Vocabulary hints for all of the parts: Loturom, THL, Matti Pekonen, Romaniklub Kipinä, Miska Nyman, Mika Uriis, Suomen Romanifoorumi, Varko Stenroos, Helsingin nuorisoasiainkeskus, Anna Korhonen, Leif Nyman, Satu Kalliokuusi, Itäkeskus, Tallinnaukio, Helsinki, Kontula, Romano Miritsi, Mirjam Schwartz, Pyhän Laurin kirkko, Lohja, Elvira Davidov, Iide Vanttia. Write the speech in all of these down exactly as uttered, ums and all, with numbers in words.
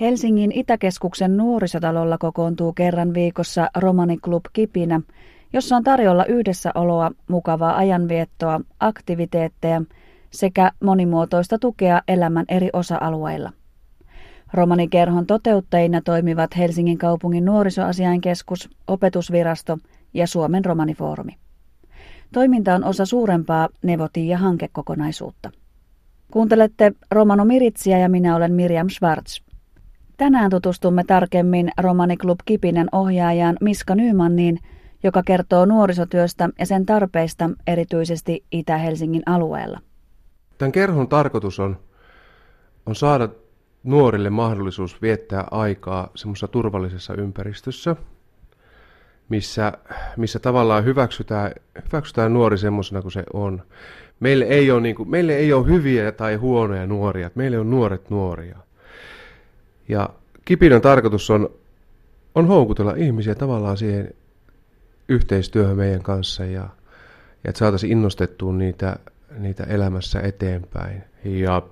Helsingin Itäkeskuksen nuorisotalolla kokoontuu kerran viikossa Romaniklub Kipinä, jossa on tarjolla yhdessäoloa, mukavaa ajanviettoa, aktiviteetteja sekä monimuotoista tukea elämän eri osa-alueilla. Romanikerhon toteuttajina toimivat Helsingin kaupungin nuorisoasiainkeskus, opetusvirasto ja Suomen Romanifoorumi. Toiminta on osa suurempaa neuvoti- ja hankekokonaisuutta. Kuuntelette Romano Miritsiä ja minä olen Mirjam Schwartz. Tänään tutustumme tarkemmin Romaniklub Kipinän ohjaajaan Miska Nymanin, joka kertoo nuorisotyöstä ja sen tarpeista erityisesti Itä-Helsingin alueella. Tämän kerhon tarkoitus on, on saada nuorille mahdollisuus viettää aikaa semmoisessa turvallisessa ympäristössä, missä, missä tavallaan hyväksytään, hyväksytään nuori semmoisena kuin se on. Meille ei ole, niin kuin, meille ei ole hyviä tai huonoja nuoria, meillä on nuoret nuoria. Ja Kipinän tarkoitus on, on houkutella ihmisiä tavallaan siihen yhteistyöhön meidän kanssa ja, ja että saataisiin innostettua niitä, niitä elämässä eteenpäin. Ja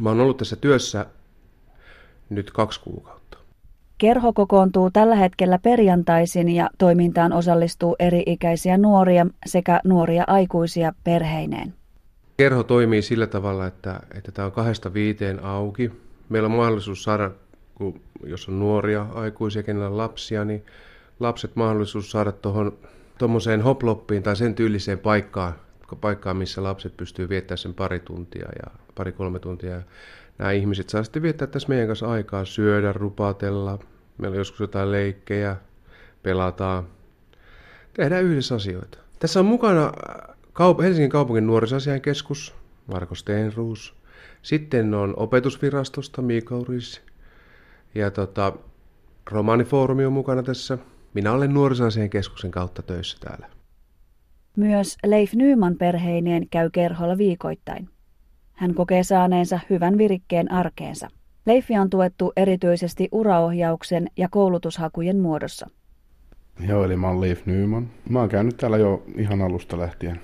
mä oon ollut tässä työssä nyt kaksi kuukautta. Kerho kokoontuu tällä hetkellä perjantaisin ja toimintaan osallistuu eri-ikäisiä nuoria sekä nuoria aikuisia perheineen. Kerho toimii sillä tavalla, että, että tämä on kahdesta viiteen auki. Meillä on mahdollisuus saada, kun, jos on nuoria aikuisia, kenellä on lapsia, niin lapset mahdollisuus saada tuohon tuommoiseen hoploppiin tai sen tyyliseen paikkaan, paikkaan, missä lapset pystyy viettämään sen pari tuntia ja pari-kolme tuntia. Nämä ihmiset saa sitten viettää tässä meidän kanssa aikaa, syödä, rupatella, meillä on joskus jotain leikkejä, pelataan, tehdään yhdessä asioita. Tässä on mukana kaup- Helsingin kaupungin nuorisoasiainkeskus, Varko Stenroos, sitten on opetusvirastosta Mika Uriis ja tota, Romanifoorumi on mukana tässä. Minä olen nuorisoasiainkeskuksen kautta töissä täällä. Myös Leif Nyman perheineen käy kerholla viikoittain. Hän kokee saaneensa hyvän virikkeen arkeensa. Leifiä on tuettu erityisesti uraohjauksen ja koulutushakujen muodossa. Joo, eli mä oon Leif Nyman. Mä oon käynyt täällä jo ihan alusta lähtien,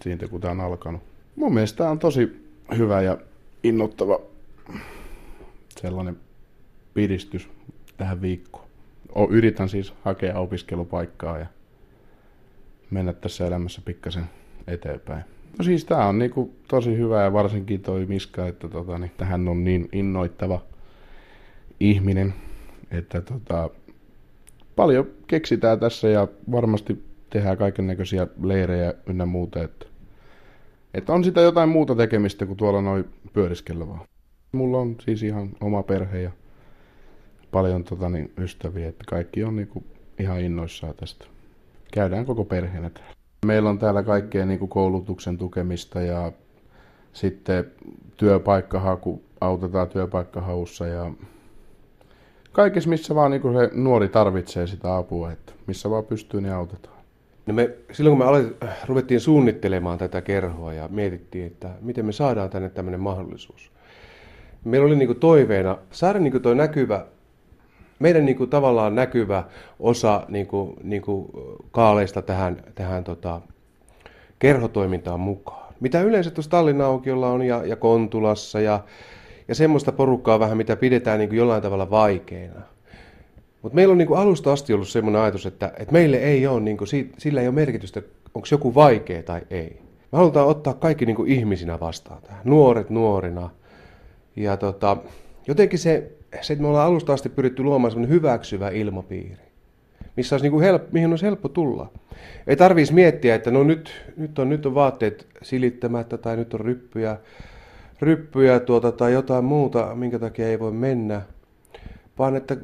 siitä kun tää on alkanut. Mun mielestä tää on tosi hyvä ja innoittava sellainen piristys tähän viikkoon. Yritän siis hakea opiskelupaikkaa ja mennä tässä elämässä pikkasen eteenpäin. No siis tää on niinku tosi hyvä ja varsinkin toi Miska, että tota, niin, hän on niin innoittava ihminen, että tota, paljon keksitään tässä ja varmasti tehdään kaikennäköisiä leirejä ynnä muuta. Että, että on sitä jotain muuta tekemistä kuin tuolla noin pyöriskellä vaan. Mulla on siis ihan oma perhe ja paljon tota, niin, ystäviä, että kaikki on niinku ihan innoissaan tästä. Käydään koko perheenä täällä. Meillä on täällä kaikkea niin kuin koulutuksen tukemista ja sitten työpaikkahaku, autetaan työpaikkahaussa ja kaikessa, missä vaan niin kuin se nuori tarvitsee sitä apua, että missä vaan pystyy, niin autetaan. No me, silloin kun me aloit, ruvettiin suunnittelemaan tätä kerhoa ja mietittiin, että miten me saadaan tänne tämmöinen mahdollisuus. Meillä oli niin kuin toiveena saada niin kuin toi näkyvä, meidän niin kuin tavallaan näkyvä osa niin kuin, niin kuin kaaleista tähän, tähän tota, kerhotoimintaan mukaan. Mitä yleensä tuossa Tallinnaukiolla on ja, ja Kontulassa ja, ja semmoista porukkaa vähän, mitä pidetään niin kuin jollain tavalla vaikeana. Mutta meillä on niin kuin alusta asti ollut semmoinen ajatus, että, että meille ei ole, niin kuin, sillä ei ole merkitystä, onko joku vaikea tai ei. Me halutaan ottaa kaikki niin kuin ihmisinä vastaan tähän, nuoret nuorina. Ja tota, jotenkin se... Se, että me ollaan alusta asti pyritty luomaan semmoinen hyväksyvä ilmapiiri, missä olisi niin kuin help, mihin olisi helppo tulla. Ei tarvitsisi miettiä, että no nyt, nyt, on, nyt on vaatteet silittämättä tai nyt on ryppyjä, ryppyjä tuota, tai jotain muuta, minkä takia ei voi mennä, vaan että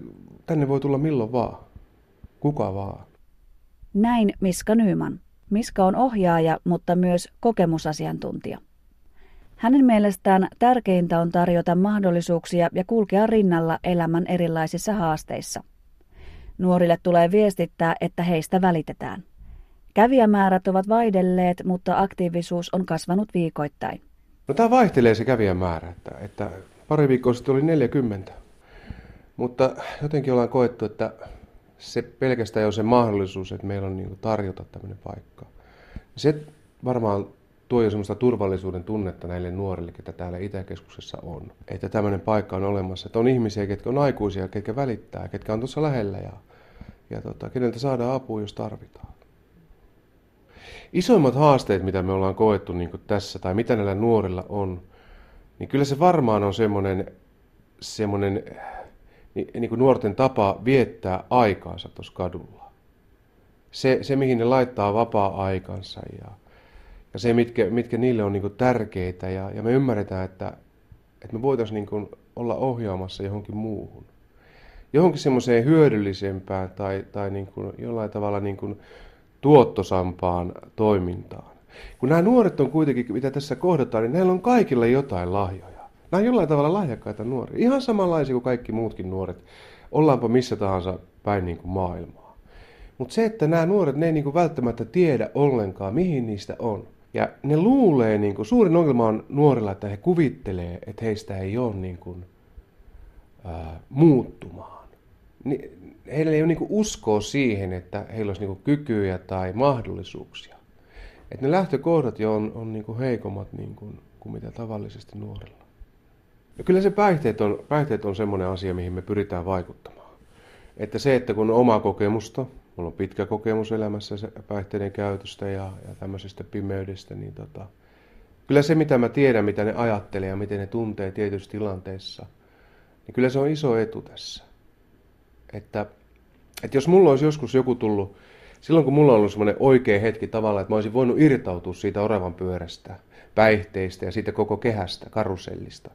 tänne voi tulla milloin vaan, kuka vaan. Näin Miska Nyman. Miska on ohjaaja, mutta myös kokemusasiantuntija. Hänen mielestään tärkeintä on tarjota mahdollisuuksia ja kulkea rinnalla elämän erilaisissa haasteissa. Nuorille tulee viestittää, että heistä välitetään. Kävijämäärät ovat vaihdelleet, mutta aktiivisuus on kasvanut viikoittain. No, tämä vaihtelee se kävijämäärä, että, että pari viikkoa sitten oli neljäkymmentä. Mutta jotenkin ollaan koettu, että se pelkästään on se mahdollisuus, että meillä on niin kuin tarjota tämmöinen paikka. Se varmaan tuo jo semmoista turvallisuuden tunnetta näille nuorille, ketä täällä Itäkeskuksessa on. Että tämmöinen paikka on olemassa, että on ihmisiä, ketkä on aikuisia, ketkä välittää, ketkä on tuossa lähellä ja, ja tota, keneltä saadaan apua, jos tarvitaan. Isoimmat haasteet, mitä me ollaan koettu niin kuin tässä tai mitä näillä nuorilla on, niin kyllä se varmaan on semmoinen, semmoinen niin, niin kuin nuorten tapa viettää aikaansa tuossa kadulla. Se, se, mihin ne laittaa vapaa-aikansa ja, ja se, mitkä, mitkä niille on niin kuin tärkeitä. Ja, ja me ymmärretään, että, että me voitaisiin niin kuin olla ohjaamassa johonkin muuhun. Johonkin semmoiseen hyödyllisempään tai, tai niin kuin jollain tavalla niin kuin tuottosampaan toimintaan. Kun nämä nuoret on kuitenkin, mitä tässä kohdataan, niin näillä on kaikilla jotain lahjoja. Nämä on jollain tavalla lahjakkaita nuoria. Ihan samanlaisia kuin kaikki muutkin nuoret. Ollaanpa missä tahansa päin niin kuin maailmaa. Mutta se, että nämä nuoret, ne ei niinku välttämättä tiedä ollenkaan, mihin niistä on. Ja ne luulee, niinku, suurin ongelma on nuorilla, että he kuvittelee, että heistä ei ole niinku, ää, muuttumaan. Ni, heillä ei ole niinku uskoa siihen, että heillä olisi niinku kykyjä tai mahdollisuuksia. Et ne lähtökohdat jo on, on niinku heikommat niinku, kuin mitä tavallisesti nuorilla. Ja kyllä se päihteet on, päihteet on semmoinen asia, mihin me pyritään vaikuttamaan. Että se, että kun on omaa kokemusta, mulla on pitkä kokemus elämässä päihteiden käytöstä ja, ja tämmöisestä pimeydestä. Niin tota, kyllä se, mitä mä tiedän, mitä ne ajattelee ja miten ne tuntee tietyissä tilanteissa, niin kyllä se on iso etu tässä. Että, että jos mulla olisi joskus joku tullut, silloin kun mulla on ollut semmoinen oikea hetki tavallaan, että mä olisin voinut irtautua siitä oravan pyörästä, päihteistä ja siitä koko kehästä, karusellista,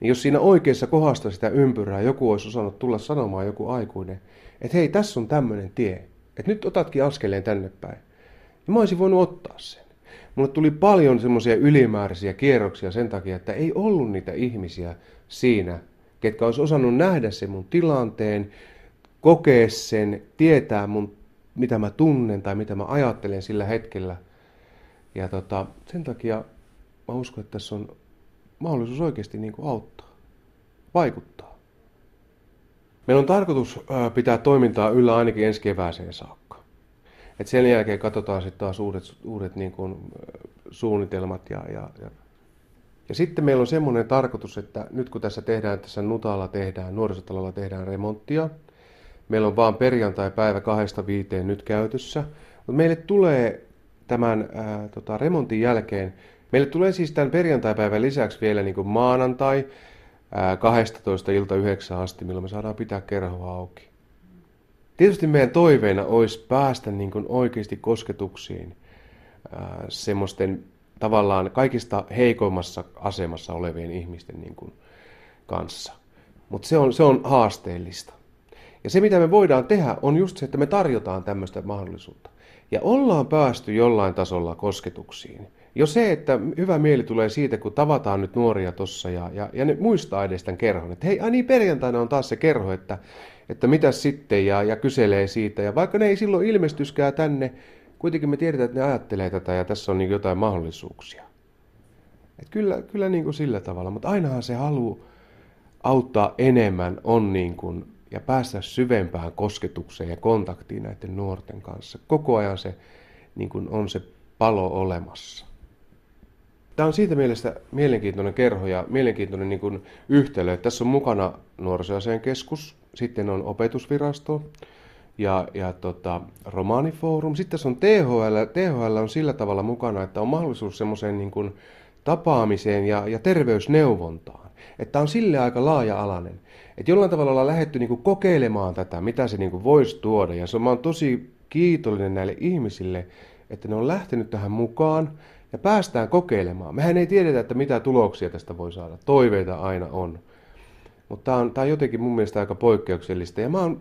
niin jos siinä oikeassa kohdassa sitä ympyrää joku olisi osannut tulla sanomaan, joku aikuinen, että hei, tässä on tämmöinen tie. Että nyt otatkin askeleen tänne päin. Ja mä olisin voinut ottaa sen. Mulle tuli paljon semmoisia ylimääräisiä kierroksia sen takia, että ei ollut niitä ihmisiä siinä, ketkä olisi osannut nähdä sen mun tilanteen, kokea sen, tietää mun, mitä mä tunnen tai mitä mä ajattelen sillä hetkellä. Ja tota, sen takia mä uskon, että tässä on mahdollisuus oikeasti niin kuin auttaa, vaikuttaa. Meillä on tarkoitus pitää toimintaa yllä ainakin ensi kevääseen saakka. Et sen jälkeen katsotaan sitten taas uudet, uudet niin kun, suunnitelmat. Ja, ja, ja. ja sitten meillä on semmoinen tarkoitus, että nyt kun tässä tehdään, tässä Nutalla tehdään, nuorisotalolla tehdään remonttia. Meillä on vaan perjantai-päivä kahdesta viiteen nyt käytössä. Mut meille tulee tämän ää, tota, remontin jälkeen, meille tulee siis tämän perjantai-päivän lisäksi vielä niin kun maanantai, kaksitoista ilta yhdeksään asti, milloin me saadaan pitää kerhoa auki. Tietysti meidän toiveena olisi päästä niin kuin oikeasti kosketuksiin ää, semmoisten tavallaan kaikista heikoimmassa asemassa olevien ihmisten niin kuin kanssa. Mutta se on, se on haasteellista. Ja se, mitä me voidaan tehdä, on just se, että me tarjotaan tämmöistä mahdollisuutta. Ja ollaan päästy jollain tasolla kosketuksiin. Jo se, että hyvä mieli tulee siitä, kun tavataan nyt nuoria tuossa ja, ja, ja ne muistaa edes tämän kerhon. Että hei, ai niin, perjantaina on taas se kerho, että, että mitä sitten ja, ja kyselee siitä. Ja vaikka ne ei silloin ilmestyskään tänne, kuitenkin me tiedetään, että ne ajattelee tätä ja tässä on niin jotain mahdollisuuksia. Et kyllä kyllä niin kuin sillä tavalla, mutta ainahan se halu auttaa enemmän on niin kuin, ja päästä syvempään kosketukseen ja kontaktiin näiden nuorten kanssa. Koko ajan se niin kuin on se palo olemassa. Tämä on siitä mielestä mielenkiintoinen kerho ja mielenkiintoinen niin kuin yhtälö. Tässä on mukana nuorisoasiainkeskus, sitten on opetusvirasto ja, ja tota, Romanifoorumi. Sitten tässä on T H L. T H L on sillä tavalla mukana, että on mahdollisuus semmoiseen niin kuin tapaamiseen ja, ja terveysneuvontaan. Tämä on sille aika laaja-alainen. Että jollain tavalla ollaan lähdetty niin kuin kokeilemaan tätä, mitä se niin kuin voisi tuoda. Ja se, mä oon tosi kiitollinen näille ihmisille, että ne on lähtenyt tähän mukaan. Ja päästään kokeilemaan. Mehän ei tiedetä, että mitä tuloksia tästä voi saada. Toiveita aina on. Mutta tämä on, on jotenkin mun mielestä aika poikkeuksellista. Ja mä oon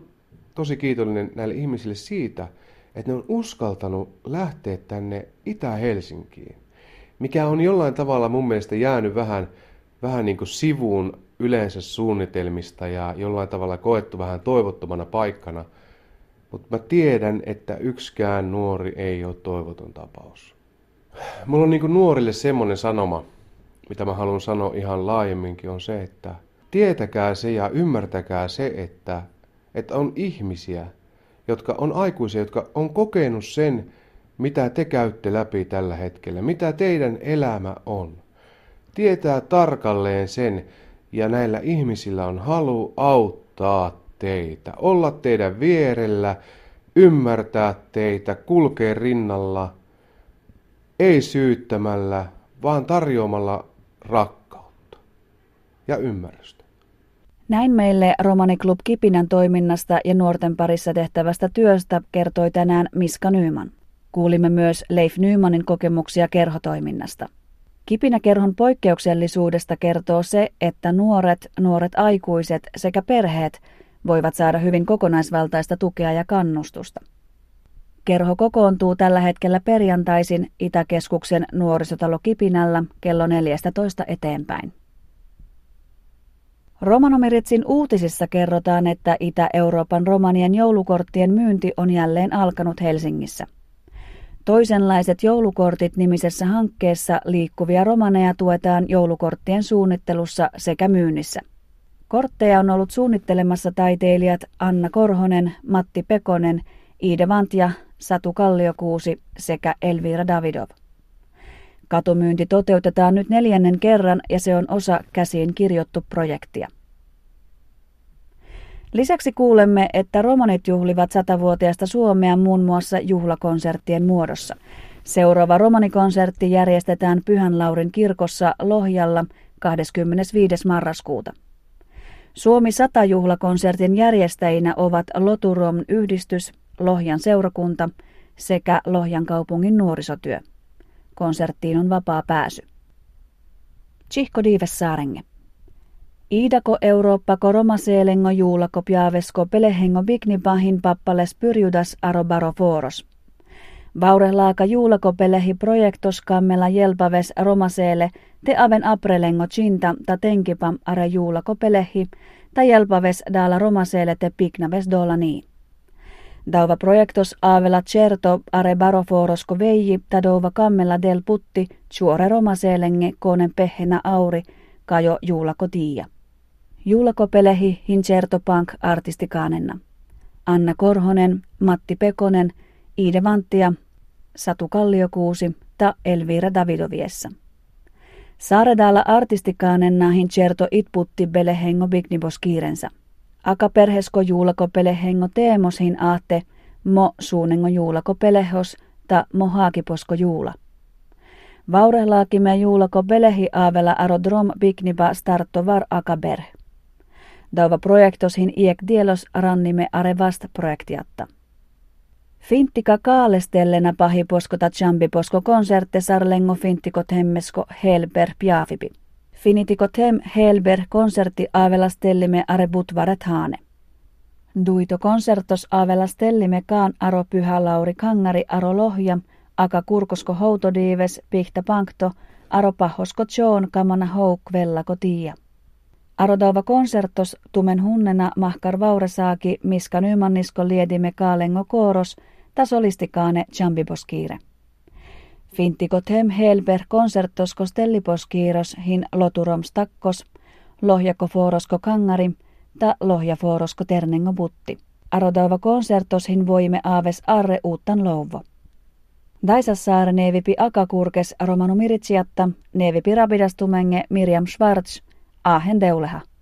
tosi kiitollinen näille ihmisille siitä, että ne on uskaltanut lähteä tänne Itä-Helsinkiin. Mikä on jollain tavalla mun mielestä jäänyt vähän, vähän niin kuin sivuun yleensä suunnitelmista ja jollain tavalla koettu vähän toivottomana paikkana. Mutta mä tiedän, että yksikään nuori ei ole toivoton tapaus. Mulla on niin kuin nuorille semmoinen sanoma, mitä mä haluan sanoa ihan laajemminkin, on se, että tietäkää se ja ymmärtäkää se, että, että on ihmisiä, jotka on aikuisia, jotka on kokenut sen, mitä te käytte läpi tällä hetkellä, mitä teidän elämä on. Tietää tarkalleen sen, ja näillä ihmisillä on halu auttaa teitä, olla teidän vierellä, ymmärtää teitä, kulkee rinnalla, ei syyttämällä, vaan tarjoamalla rakkautta ja ymmärrystä. Näin meille Romaniklub Kipinän toiminnasta ja nuorten parissa tehtävästä työstä kertoi tänään Miska Nyman. Kuulimme myös Leif Nymanin kokemuksia kerhotoiminnasta. Kipinäkerhon poikkeuksellisuudesta kertoo se, että nuoret, nuoret aikuiset sekä perheet voivat saada hyvin kokonaisvaltaista tukea ja kannustusta. Kerho kokoontuu tällä hetkellä perjantaisin Itäkeskuksen nuorisotalo Kipinällä kello neljästätoista eteenpäin. Romano Miritsin uutisissa kerrotaan, että Itä-Euroopan romanien joulukorttien myynti on jälleen alkanut Helsingissä. Toisenlaiset joulukortit nimisessä hankkeessa liikkuvia romaneja tuetaan joulukorttien suunnittelussa sekä myynnissä. Kortteja on ollut suunnittelemassa taiteilijat Anna Korhonen, Matti Pekonen, Iide Vanttia, Satu Kalliokuusi sekä Elvira Davidov. Katumyynti toteutetaan nyt neljännen kerran ja se on osa käsiin kirjoittu projektia. Lisäksi kuulemme, että romanit juhlivat satavuotiaista Suomea muun muassa juhlakonserttien muodossa. Seuraava romanikonsertti järjestetään Pyhän Laurin kirkossa Lohjalla kahdeskymmenesviides marraskuuta. Suomi sata-juhlakonsertin järjestäjinä ovat Loturom yhdistys, Lohjan seurakunta sekä Lohjan kaupungin nuorisotyö. Konserttiin on vapaa pääsy. Tsihko diives saarenge. Iidako Eurooppako romaseelengo juulako piavesko pelehengo bignibahin pappales pyrjudas arobaro foros. Vaurehlaaka juulako pelehi projektos kammela jelpaves romaseele te aven aprelengo cinta ta tenkipa are juulako pelehi ta jelpaves daala romaseele te piknaves dola nii. Dauva projektos aavela certo are baroforosko veiji ta dova kammela del putti suore romaseelenge konen pehenä auri kajo juulako tiia. Juulako pelehi hin certo pank artistikaanenna. Anna Korhonen, Matti Pekonen, Iide Vanttia, Satu Kalliokuusi ta Elvira Davidoviessa. Saaredalla artistikaanenna hin certo itputti belehengo bignibos kiirensä. Aka perhesko juulako pelehengo teemoshin aatte, mo suunengo juulako pelehos, ta mo haakiposko juula. Vaurehlaakime juulako pelehi aavela arodrom piknipa startovar aka berh. Dauva projektoshin iek dielos rannime arevast projektiatta. Finttika kaalestellena pahiposko ta jambiposko konserte sarlengo finttikot hemmesko helber piafipi. Finitikot hem helber konsertti aavelastellime are butvaret haane. Duito konsertos aavelastellime kaan aro Pyhä Lauri kangari aro Lohja, aka kurkosko houtodiives pihta pankto, aro pahosko tjoon kamana houk vellako tiia. Aro dauva konsertos tumen hunnena mahkar vauresaaki Miska Nymannisko liedime kaalengo kooros, ta solistikaane jambiboskiire. Finttikot hem helber konsertosko stelliposkiiros hin loturom stakkos, lohjako foorosko kangari ta lohjafoorosko ternengo butti. Arodauva konsertos hin voime aaves arre uuttan louvo. Daisassaare neevipi akakurkes Romano Miritsiatta, neevipi rabidastumenge Mirjam Schwartz, aahen deuleha.